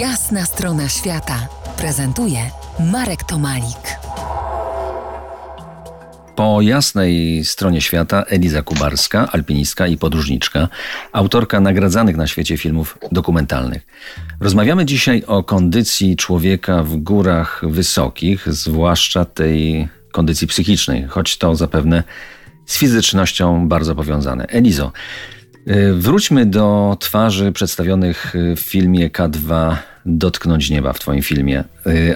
Jasna Strona Świata prezentuje Marek Tomalik. Po jasnej stronie świata Eliza Kubarska, alpinistka i podróżniczka, autorka nagradzanych na świecie filmów dokumentalnych. Rozmawiamy dzisiaj o kondycji człowieka w górach wysokich, zwłaszcza tej kondycji psychicznej, choć to zapewne z fizycznością bardzo powiązane. Elizo, wróćmy do twarzy przedstawionych w filmie K2 Dotknąć nieba w twoim filmie,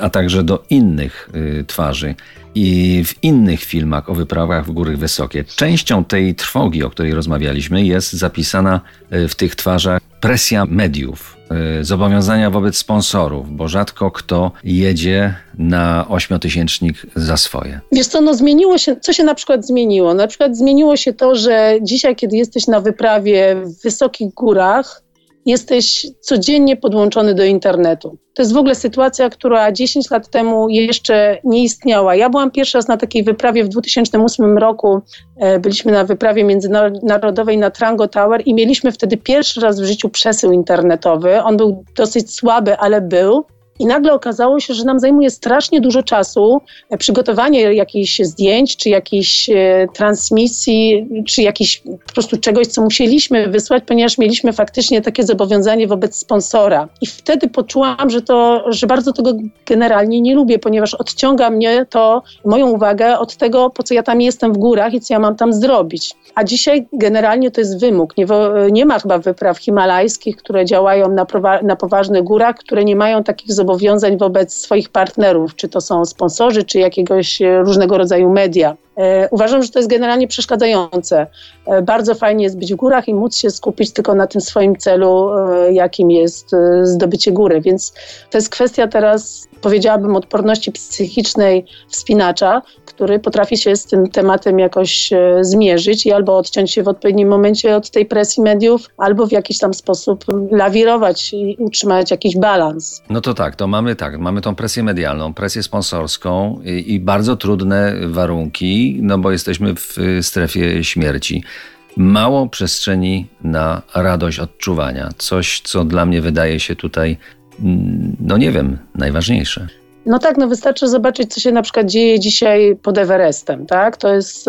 a także do innych twarzy i w innych filmach o wyprawach w góry wysokie. Częścią tej trwogi, o której rozmawialiśmy, jest zapisana w tych twarzach presja mediów, zobowiązania wobec sponsorów, bo rzadko kto jedzie na 8-tysięcznik za swoje. Wiesz co, zmieniło się, co się na przykład zmieniło? Na przykład zmieniło się to, że dzisiaj, kiedy jesteś na wyprawie w wysokich górach, jesteś codziennie podłączony do internetu. To jest w ogóle sytuacja, która 10 lat temu jeszcze nie istniała. Ja byłam pierwszy raz na takiej wyprawie w 2008 roku. Byliśmy na wyprawie międzynarodowej na Trango Tower i mieliśmy wtedy pierwszy raz w życiu przesył internetowy. On był dosyć słaby, ale był. I nagle okazało się, że nam zajmuje strasznie dużo czasu przygotowanie jakichś zdjęć, czy jakiejś transmisji, czy jakiś po prostu czegoś, co musieliśmy wysłać, ponieważ mieliśmy faktycznie takie zobowiązanie wobec sponsora. I wtedy poczułam, że bardzo tego generalnie nie lubię, ponieważ odciąga mnie to, moją uwagę od tego, po co ja tam jestem w górach i co ja mam tam zrobić. A dzisiaj generalnie to jest wymóg. Nie ma chyba wypraw himalajskich, które działają na poważnych górach, które nie mają takich zobowiązań wobec swoich partnerów, czy to są sponsorzy, czy jakiegoś różnego rodzaju media. Uważam, że to jest generalnie przeszkadzające. Bardzo fajnie jest być w górach i móc się skupić tylko na tym swoim celu, jakim jest zdobycie góry. Więc to jest kwestia teraz, powiedziałabym, odporności psychicznej wspinacza, który potrafi się z tym tematem jakoś zmierzyć i albo odciąć się w odpowiednim momencie od tej presji mediów, albo w jakiś tam sposób lawirować i utrzymać jakiś balans. No to tak, mamy tą presję medialną, presję sponsorską i bardzo trudne warunki, no bo jesteśmy w strefie śmierci. Mało przestrzeni na radość odczuwania. Coś, co dla mnie wydaje się tutaj, najważniejsze. No tak, wystarczy zobaczyć, co się na przykład dzieje dzisiaj pod Everestem, tak? To jest,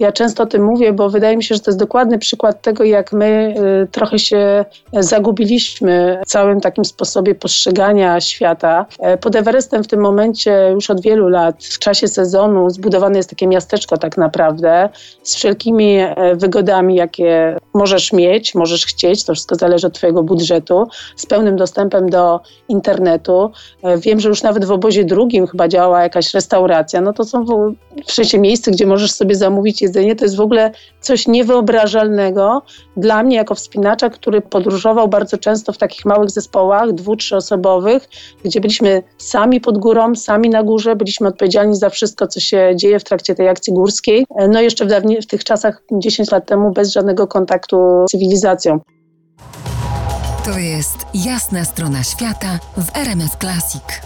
ja często o tym mówię, bo wydaje mi się, że to jest dokładny przykład tego, jak my trochę się zagubiliśmy w całym takim sposobie postrzegania świata. Pod Everestem w tym momencie już od wielu lat, w czasie sezonu, zbudowane jest takie miasteczko tak naprawdę, z wszelkimi wygodami, jakie możesz mieć, możesz chcieć, to wszystko zależy od twojego budżetu, z pełnym dostępem do internetu. Wiem, że już nawet w obozie drugim chyba działa jakaś restauracja, to są w sensie miejsce, gdzie możesz sobie zamówić jedzenie. To jest w ogóle coś niewyobrażalnego dla mnie jako wspinacza, który podróżował bardzo często w takich małych zespołach, 2-3-osobowych, gdzie byliśmy sami pod górą, sami na górze, byliśmy odpowiedzialni za wszystko, co się dzieje w trakcie tej akcji górskiej. Jeszcze w tych czasach 10 lat temu bez żadnego kontaktu z cywilizacją. To jest Jasna Strona Świata w RMF Classic.